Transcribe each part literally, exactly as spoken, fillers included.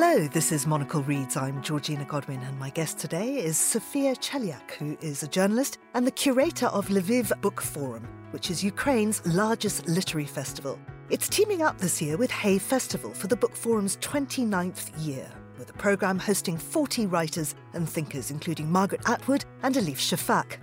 Hello, this is Monocle Reads. I'm Georgina Godwin, and my guest today is Sophia Chelyak, who is a journalist and the curator of Lviv Book Forum, which is Ukraine's largest literary festival. It's teaming up this year with Hay Festival for the Book Forum's twenty-ninth year, with a programme hosting forty writers and thinkers, including Margaret Atwood and Elif Shafak.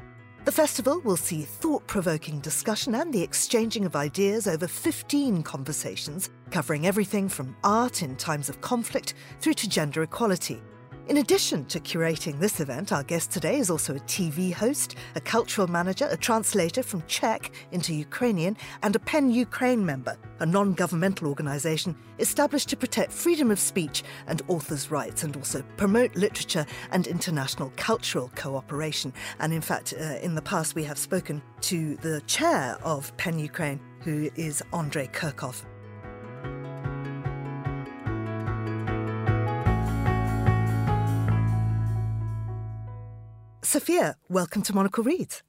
The festival will see thought-provoking discussion and the exchanging of ideas over fifteen conversations, covering everything from art in times of conflict through to gender equality. In addition to curating this event, our guest today is also a T V host, a cultural manager, a translator from Czech into Ukrainian, and a PEN Ukraine member, a non-governmental organisation established to protect freedom of speech and authors' rights, and also promote literature and international cultural cooperation. And in fact, uh, in the past we have spoken to the chair of PEN Ukraine, who is Andrey Kurkov. Sophia, welcome to Monocle Reads.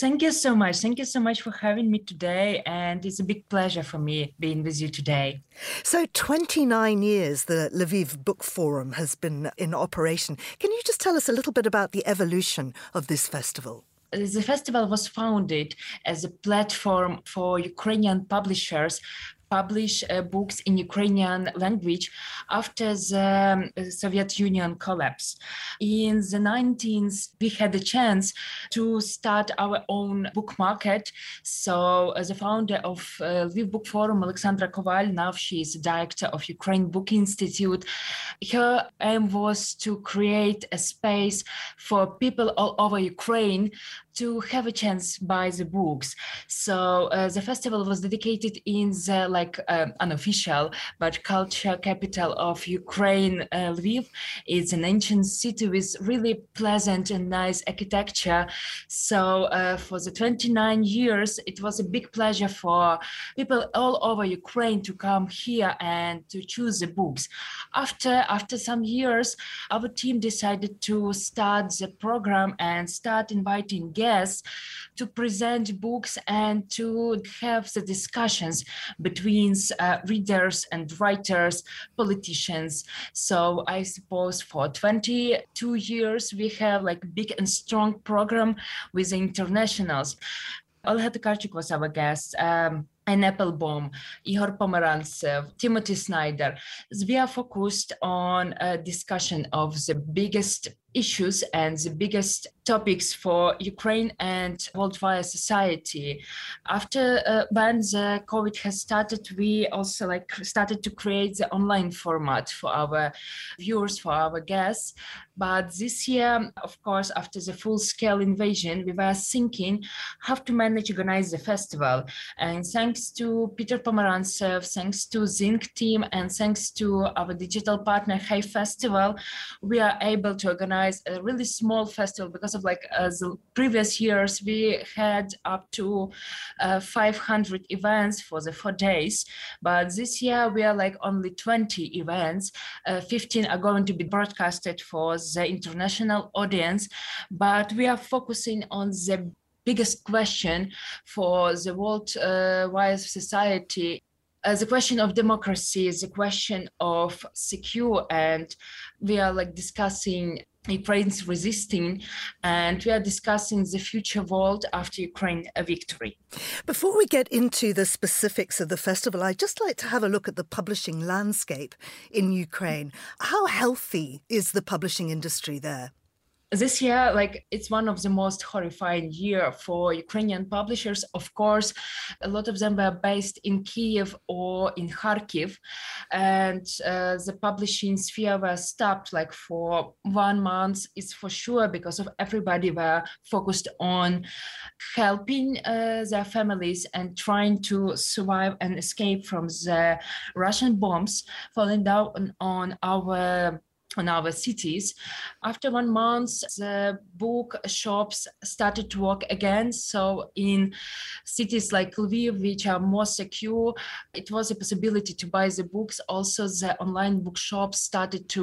Thank you so much. Thank you so much for having me today. And it's a big pleasure for me being with you today. So twenty-nine years the Lviv Book Forum has been in operation. Can you just tell us a little bit about the evolution of this festival? The festival was founded as a platform for Ukrainian publishers publish uh, books in Ukrainian language after the um, Soviet Union collapse. In the nineteens, we had a chance to start our own book market. So uh, the founder of uh, Lviv Book Forum, Alexandra Koval, now she is the director of Ukraine Book Institute. Her aim was to create a space for people all over Ukraine to have a chance to buy the books. So uh, the festival was dedicated in the like Like um, unofficial, but culture capital of Ukraine, uh, Lviv. It's an ancient city with really pleasant and nice architecture. So uh, for the twenty-nine years, it was a big pleasure for people all over Ukraine to come here and to choose the books. After, after some years, our team decided to start the program and start inviting guests to present books and to have the discussions between Uh, readers and writers, politicians. So I suppose for twenty-two years, we have like big and strong program with the internationals. Olga Tokarczuk was our guest. Um, Ann Applebaum, Ihor Pomerantsev, Timothy Snyder. We are focused on a discussion of the biggest issues and the biggest topics for Ukraine and worldwide society. After uh, when the COVID has started, we also like started to create the online format for our viewers, for our guests. But this year, of course, after the full-scale invasion, we were thinking how to manage to organize the festival. And thanks to Peter Pomerantsev, thanks to Zinc team, and thanks to our digital partner Hay Festival, we are able to organize a really small festival because of like uh, the previous years we had up to uh, five hundred events for the four days, but this year we are like only twenty events. uh, fifteen are going to be broadcasted for the international audience, but we are focusing on the biggest question for the worldwide uh, society. Uh, the question of democracy is a question of secure, and we are like discussing Ukraine's resisting, and we are discussing the future world after Ukraine a victory. Before we get into the specifics of the festival, I'd just like to have a look at the publishing landscape in Ukraine. How healthy is the publishing industry there? This year, like, it's one of the most horrifying year for Ukrainian publishers. Of course, a lot of them were based in Kiev or in Kharkiv, and uh, the publishing sphere was stopped like for one month. It's for sure because of everybody were focused on helping uh, their families and trying to survive and escape from the Russian bombs falling down on our on our cities. After one month, the book shops started to work again. So in cities like Lviv, which are more secure, it was a possibility to buy the books. Also, the online bookshops started to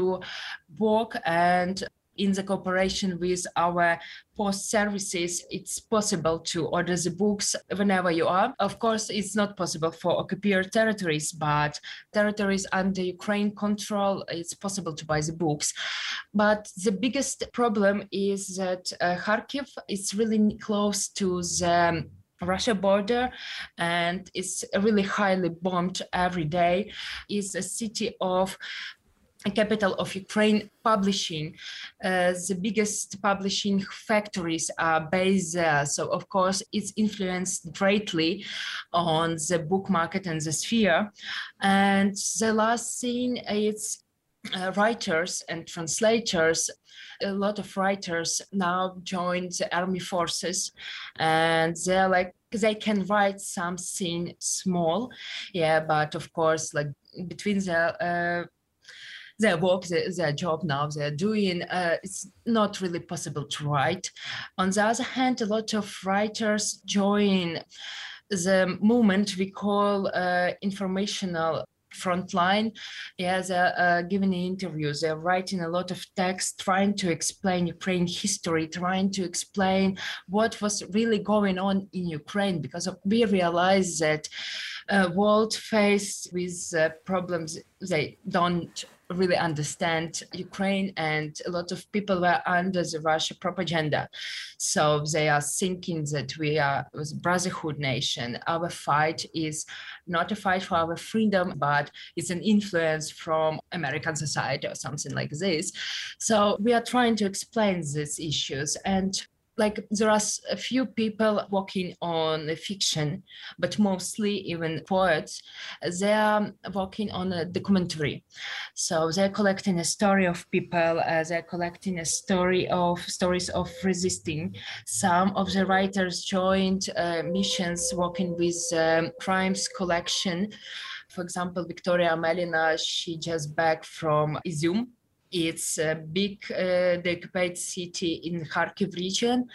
work, and in the cooperation with our post services, it's possible to order the books whenever you are. Of course, it's not possible for occupier territories, but territories under Ukraine control, it's possible to buy the books. But the biggest problem is that uh, Kharkiv is really close to the Russia border, and it's really highly bombed every day. It's a city of the capital of Ukraine publishing. Uh, the biggest publishing factories are based there. So, of course, it's influenced greatly on the book market and the sphere. And the last thing is uh, writers and translators. A lot of writers now joined the army forces, and they're like, they can write something small, yeah, but of course, like between the uh, their work, their, their job now they're doing, uh, it's not really possible to write. On the other hand, a lot of writers join the movement we call uh, informational frontline. Yeah, they're uh, giving interviews, they're writing a lot of text, trying to explain Ukraine history, trying to explain what was really going on in Ukraine, because we realize that uh, world faced with uh, problems they don't really understand Ukraine, and a lot of people were under the Russia propaganda. So they are thinking that we are a brotherhood nation. Our fight is not a fight for our freedom, but it's an influence from American society or something like this. So we are trying to explain these issues. And like there are a few people working on fiction, but mostly even poets, they are working on a documentary. So they're collecting a story of people, uh, they're collecting a story of stories of resisting. Some of the writers joined uh, missions working with um, crimes collection. For example, Victoria Amelina, she just back from Izum. It's a big uh, occupied city in Kharkiv region,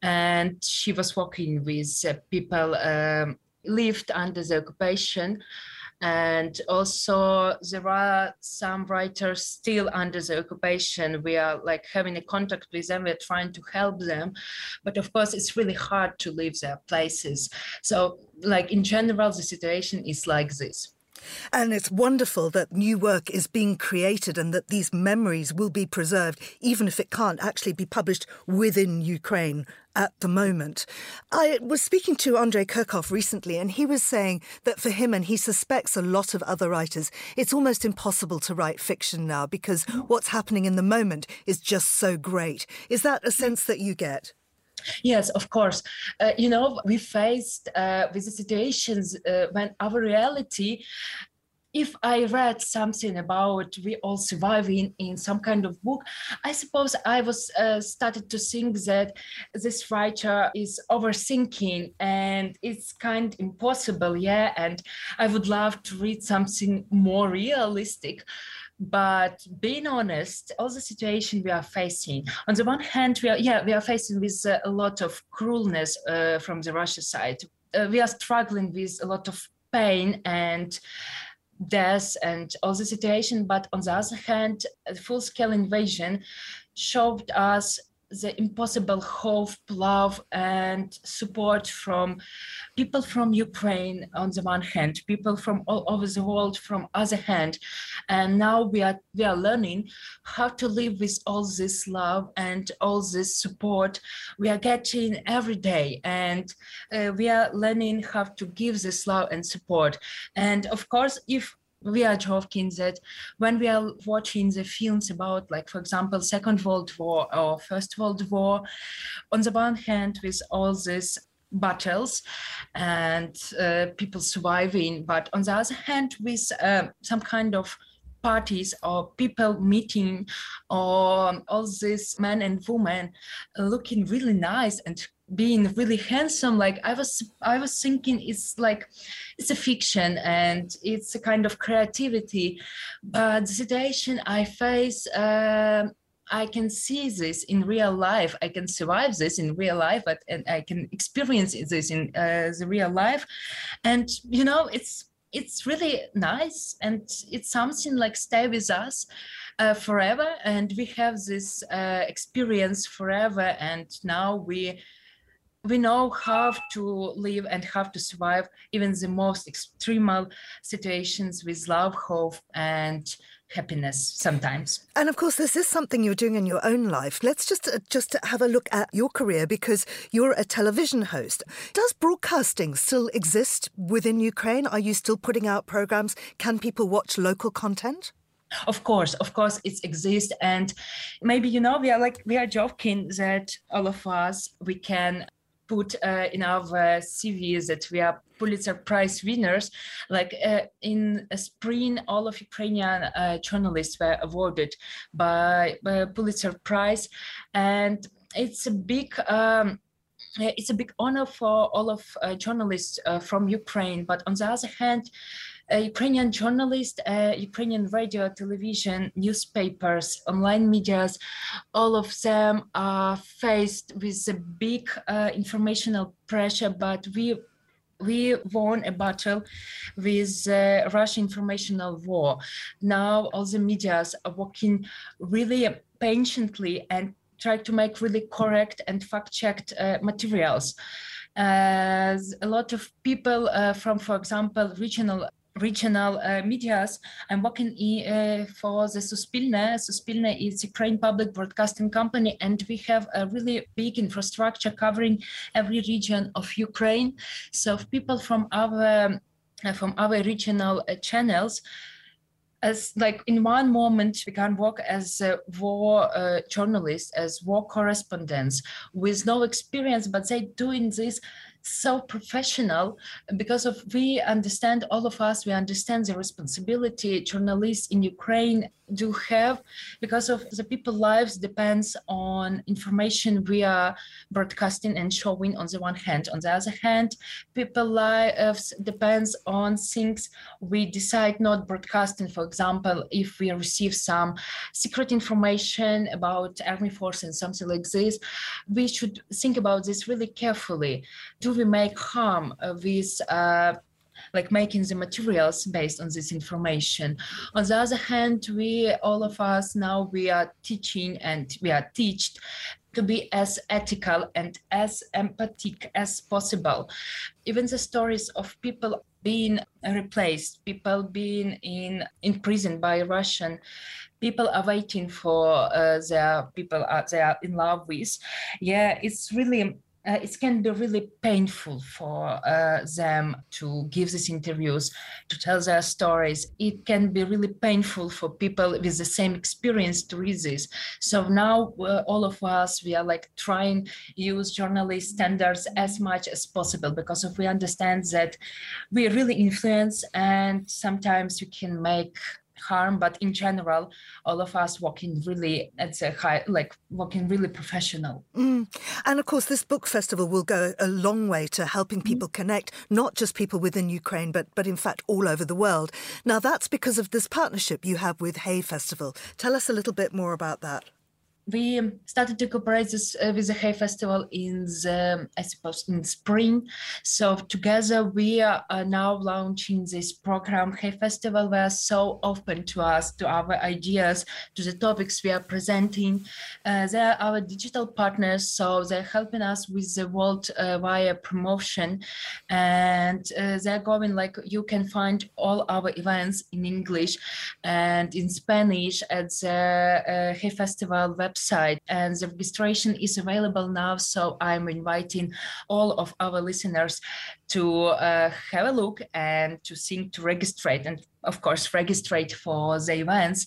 and she was working with uh, people um, lived under the occupation. And also there are some writers still under the occupation. We are like having a contact with them, we're trying to help them. But of course, it's really hard to leave their places. So like in general, the situation is like this. And it's wonderful that new work is being created and that these memories will be preserved, even if it can't actually be published within Ukraine at the moment. I was speaking to Andrey Kurkov recently, and he was saying that for him, and he suspects a lot of other writers, it's almost impossible to write fiction now because what's happening in the moment is just so great. Is that a sense that you get? Yes, of course. Uh, you know, we faced uh, with the situations uh, when our reality, if I read something about we all surviving in some kind of book, I suppose I was uh, started to think that this writer is overthinking and it's kind of impossible, yeah, and I would love to read something more realistic. But being honest, all the situation we are facing, on the one hand, we are yeah we are facing with a lot of cruelness uh, from the Russia side. Uh, we are struggling with a lot of pain and death and all the situation. But on the other hand, the full-scale invasion showed us the impossible hope, love, and support from people from Ukraine on the one hand, people from all over the world from other hand. And now we are we are learning how to live with all this love and all this support we are getting every day. And uh, we are learning how to give this love and support. And of course, if we are joking that when we are watching the films about, like, for example, Second World War or First World War, on the one hand, with all these battles and uh, people surviving, but on the other hand, with uh, some kind of parties or people meeting or all these men and women looking really nice and being really handsome, like I was I was thinking it's like it's a fiction and it's a kind of creativity. But the situation I face, uh, I can see this in real life, I can survive this in real life, but, and I can experience this in uh, the real life. And you know, it's it's really nice and it's something like stay with us. uh, forever, and we have this uh, experience forever, and now we we know how to live and how to survive even the most extreme situations with love, hope, and happiness sometimes. And of course, this is something you're doing in your own life. Let's just uh, just have a look at your career, because you're a television host. Does broadcasting still exist within Ukraine? Are you still putting out programs? Can people watch local content? Of course, of course, it exists. And maybe, you know, we are like, we are joking that all of us, we can put uh, in our uh, C Vs that we are Pulitzer Prize winners. Like uh, in spring, all of Ukrainian uh, journalists were awarded by uh, Pulitzer Prize, and it's a big um, it's a big honor for all of uh, journalists uh, from Ukraine. But on the other hand, Uh, Ukrainian journalists, uh, Ukrainian radio, television, newspapers, online medias, all of them are faced with a big uh, informational pressure, but we we won a battle with uh, Russian informational war. Now all the medias are working really patiently and try to make really correct and fact-checked uh, materials. Uh, a lot of people uh, from, for example, regional regional uh, medias. I'm working uh, for the Suspilne. Suspilne is Ukraine public broadcasting company, and we have a really big infrastructure covering every region of Ukraine. So people from our uh, from our regional uh, channels, as like in one moment, we can work as uh, war uh, journalists, as war correspondents with no experience, but they doing this so professional, because of we understand, all of us, we understand the responsibility journalists in Ukraine do have, because of the people's lives depends on information we are broadcasting and showing on the one hand. On the other hand, people's lives depends on things we decide not broadcasting. For example, if we receive some secret information about army force and something like this, we should think about this really carefully. Do we make harm with uh, like making the materials based on this information? On the other hand, we, all of us now, we are teaching and we are taught to be as ethical and as empathic as possible. Even the stories of people being replaced, people being in, in prison by Russian, people are waiting for uh, their people are, they are in love with. Yeah, it's really... Uh, it can be really painful for uh, them to give these interviews, to tell their stories. It can be really painful for people with the same experience to read this. So now uh, all of us, we are like trying to use journalist standards as much as possible, because if we understand that we really influence and sometimes we can make harm, but in general, all of us working really at a high, like working really professional. Mm. And of course, this book festival will go a long way to helping people mm. connect, not just people within Ukraine, but but in fact all over the world. Now that's because of this partnership you have with Hay Festival. Tell us a little bit more about that. We started to cooperate this, uh, with the Hay Festival in the, I suppose, in spring. So together we are now launching this program, Hay Festival. We are so open to us, to our ideas, to the topics we are presenting. Uh, they are our digital partners, so they're helping us with the world uh, via promotion. And uh, they're going like, you can find all our events in English and in Spanish at the uh, Hay Festival website. Website, and the registration is available now, so I'm inviting all of our listeners to uh, have a look and to think to register, and of course register for the events.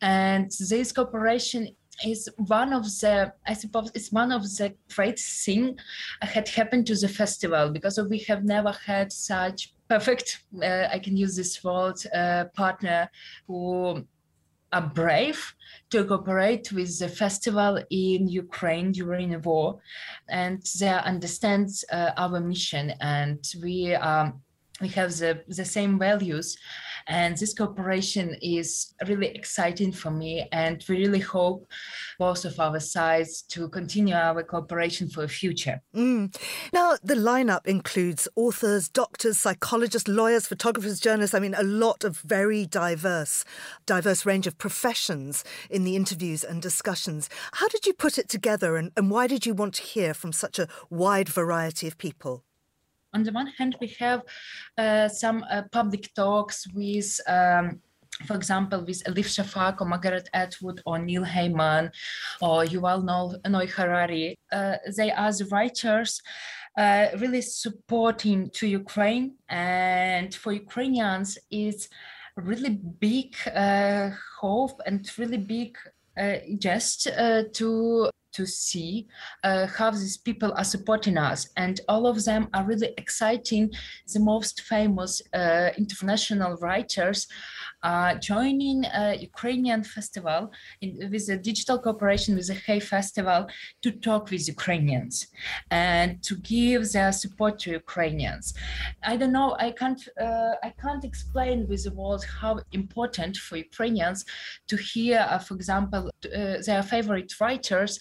And this cooperation is one of the, I suppose, it's one of the great things had happened to the festival, because we have never had such perfect, uh, I can use this word, uh, partner who are brave to cooperate with the festival in Ukraine during the war, and they understand uh, our mission, and we are we have the, the same values, and this cooperation is really exciting for me, and we really hope both of our sides to continue our cooperation for the future. Mm. Now, the lineup includes authors, doctors, psychologists, lawyers, photographers, journalists, I mean, a lot of very diverse, diverse range of professions in the interviews and discussions. How did you put it together, and, and why did you want to hear from such a wide variety of people? On the one hand, we have uh, some uh, public talks with, um, for example, with Elif Shafak or Margaret Atwood or Neil Heyman or Yuval Noah Harari. Uh, they are the writers uh, really supporting to Ukraine. And for Ukrainians, it's really big uh, hope and really big uh, just uh, to... to see uh, how these people are supporting us. And all of them are really exciting. The most famous uh, international writers are joining uh, Ukrainian Festival in, with a digital cooperation with the Hay Festival to talk with Ukrainians and to give their support to Ukrainians. I don't know, I can't, uh, I can't explain with the words how important for Ukrainians to hear, uh, for example, uh, their favorite writers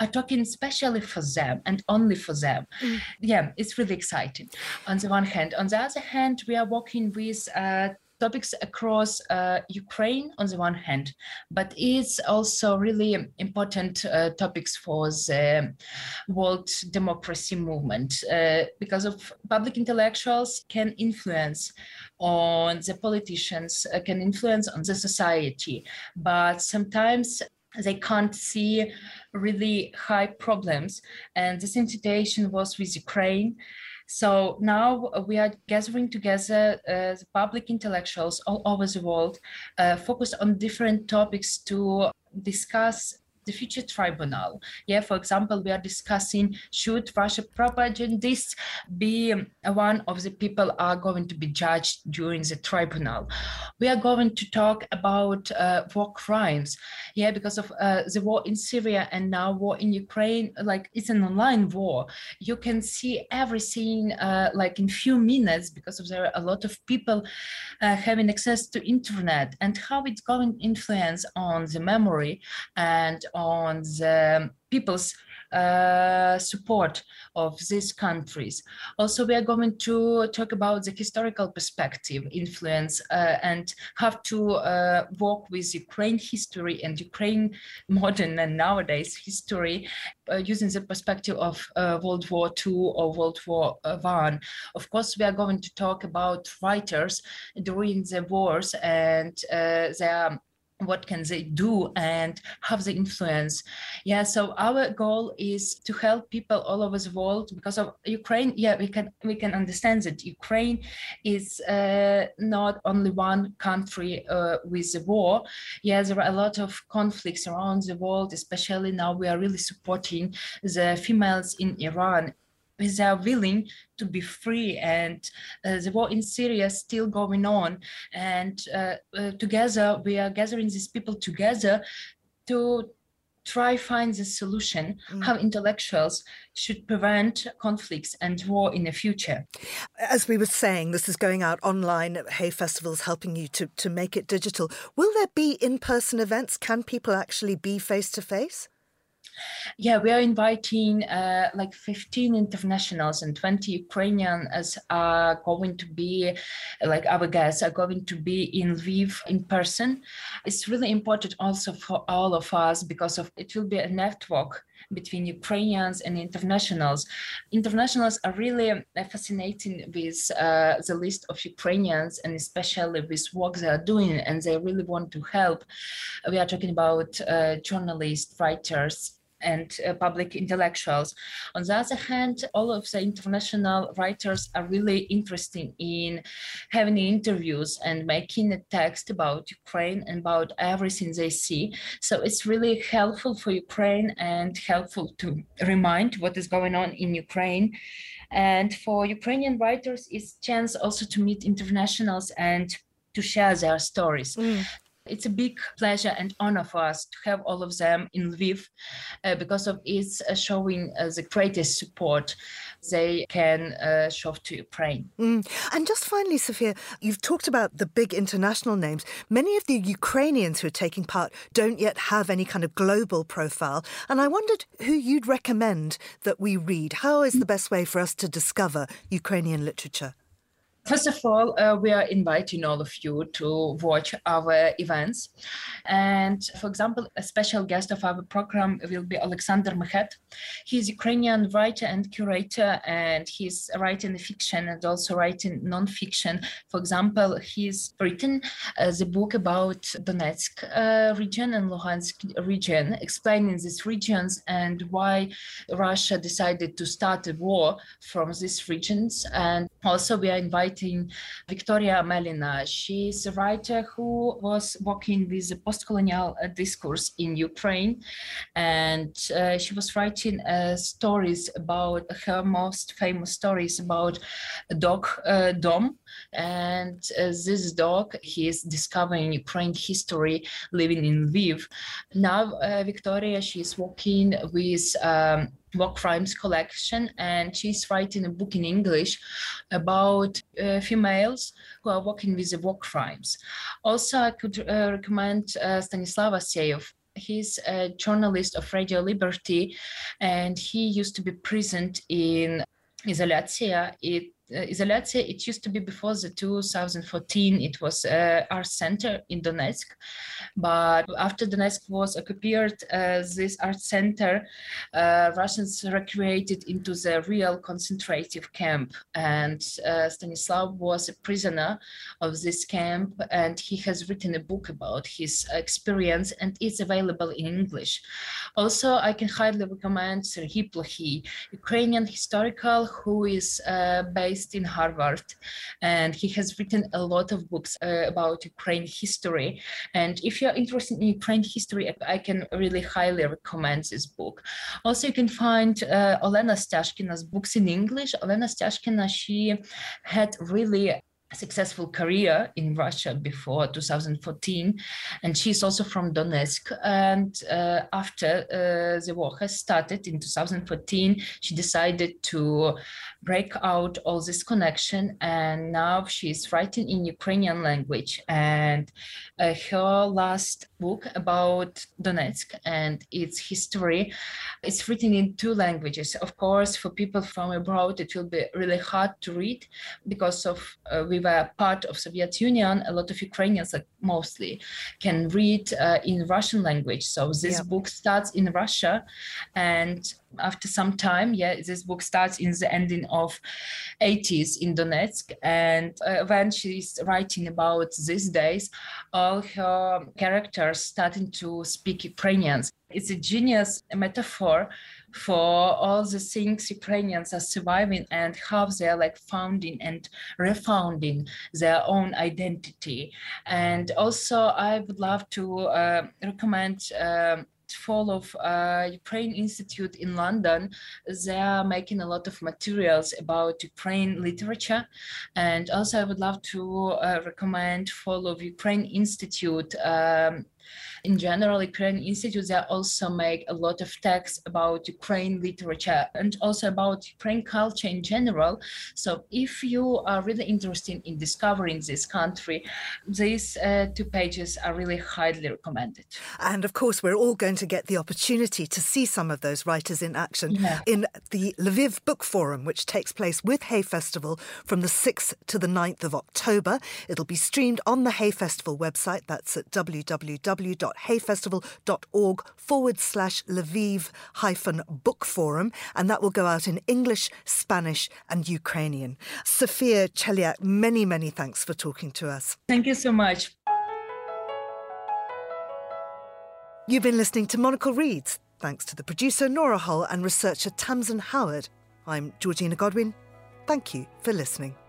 are talking especially for them and only for them. Mm. Yeah, it's really exciting on the one hand. On the other hand, we are working with uh, topics across uh, Ukraine on the one hand, but it's also really important uh, topics for the world democracy movement uh, because of public intellectuals can influence on the politicians, uh, can influence on the society, but sometimes they can't see really high problems. And the same situation was with Ukraine. So now we are gathering together uh, the public intellectuals all over the world, uh, focused on different topics to discuss the future tribunal. Yeah, for example, we are discussing, should Russian propagandists be one of the people are going to be judged during the tribunal? We are going to talk about uh, war crimes. Yeah, because of uh, the war in Syria and now war in Ukraine, like it's an online war. You can see everything uh, like in few minutes because of there are a lot of people uh, having access to internet and how it's going to influence on the memory and on the people's uh, support of these countries. Also, we are going to talk about the historical perspective, influence, uh, and how to uh, work with Ukraine history and Ukraine modern and nowadays history, uh, using the perspective of uh, World War Two or World War One. Of course, we are going to talk about writers during the wars and uh, their what can they do and have the influence. Yeah, so our goal is to help people all over the world because of Ukraine. Yeah, we can we can understand that Ukraine is uh, not only one country uh, with the war. Yeah, there are a lot of conflicts around the world, especially now we are really supporting the females in Iran. They are willing to be free, and uh, the war in Syria is still going on. And uh, uh, together, we are gathering these people together to try find the solution, mm. how intellectuals should prevent conflicts and war in the future. As we were saying, this is going out online. Hay Festival's helping you to, to make it digital. Will there be in-person events? Can people actually be face-to-face? Yeah, we are inviting uh, like fifteen internationals and twenty Ukrainians are going to be, like our guests are going to be in Lviv in person. It's really important also for all of us because of it will be a network between Ukrainians and internationals. Internationals are really fascinating with uh, the list of Ukrainians and especially with work they are doing, and they really want to help. We are talking about uh, journalists, writers, and uh, public intellectuals. On the other hand, all of the international writers are really interested in having interviews and making a text about Ukraine and about everything they see. So it's really helpful for Ukraine and helpful to remind what is going on in Ukraine. And for Ukrainian writers, it's a chance also to meet internationals and to share their stories. Mm. It's a big pleasure and honor for us to have all of them in Lviv uh, because of its uh, showing uh, the greatest support they can uh, shove to Ukraine. Mm. And just finally, Sophia, you've talked about the big international names. Many of the Ukrainians who are taking part don't yet have any kind of global profile. And I wondered who you'd recommend that we read. How is the best way for us to discover Ukrainian literature? First of all, uh, we are inviting all of you to watch our events. And for example, a special guest of our program will be Alexander Mahat. He's Ukrainian writer and curator, and he's writing fiction and also writing non-fiction. For example, he's written uh, the book about Donetsk uh, region and Luhansk region, explaining these regions and why Russia decided to start a war from these regions. And also we are inviting Victoria Amelina. She's a writer who was working with the post-colonial discourse in Ukraine, and uh, she was writing uh, stories about her most famous stories about a dog, uh, Dom, and uh, this dog, he is discovering Ukraine history, living in Lviv. Now, uh, Victoria, she's working with um, War Crimes collection, and she's writing a book in English about uh, females who are working with the war crimes. Also, I could uh, recommend uh, Stanislav Aseyev. He's a journalist of Radio Liberty, and he used to be present in Izolyatsia. It Uh, Izolyatsia, it used to be before the two thousand fourteen, it was uh, art center in Donetsk, but after Donetsk was occupied, uh, this art center, uh, Russians recreated into the real concentrative camp, and uh, Stanislav was a prisoner of this camp, and he has written a book about his experience, and it's available in English. Also, I can highly recommend Serhii Plokhy, Ukrainian historian who is uh, based in Harvard, and he has written a lot of books uh, about Ukraine history. And if you're interested in Ukraine history, I can really highly recommend this book. Also, you can find uh, Olena Stashkina's books in English. Olena Stashkina, she had really successful career in Russia before two thousand fourteen, and she's also from Donetsk, and uh, after uh, the war has started in two thousand fourteen, she decided to break out all this connection, and now she's writing in Ukrainian language, and uh, her last book about Donetsk and its history is written in two languages. Of course, for people from abroad it will be really hard to read because of uh, we were part of Soviet Union, a lot of Ukrainians, like mostly, can read uh, in Russian language. So this yeah. book starts in Russia, and after some time, yeah, this book starts in the ending of eighties in Donetsk. And uh, when she's writing about these days, all her characters starting to speak Ukrainians. It's a genius metaphor for all the things Ukrainians are surviving and how they are like founding and refounding their own identity. And also I would love to uh, recommend um, fall of uh, Ukraine Institute in London. They are making a lot of materials about Ukraine literature, and also I would love to uh, recommend fall of Ukraine Institute. Um, in general, Ukraine Institute, they also make a lot of texts about Ukraine literature and also about Ukraine culture in general. So if you are really interested in discovering this country, these uh, two pages are really highly recommended. And of course, we're all going to get the opportunity to see some of those writers in action yeah. in the Lviv Book Forum, which takes place with Hay Festival from the sixth to the ninth of October. It'll be streamed on the Hay Festival website. That's at w w w dot hay festival dot org forward slash Lviv hyphen book forum, and that will go out in English, Spanish and Ukrainian. Sophia Chelyak, many, many thanks for talking to us. Thank you so much. You've been listening to Monocle Reads. Thanks to the producer Nora Hull and researcher Tamsin Howard. I'm Georgina Godwin. Thank you for listening.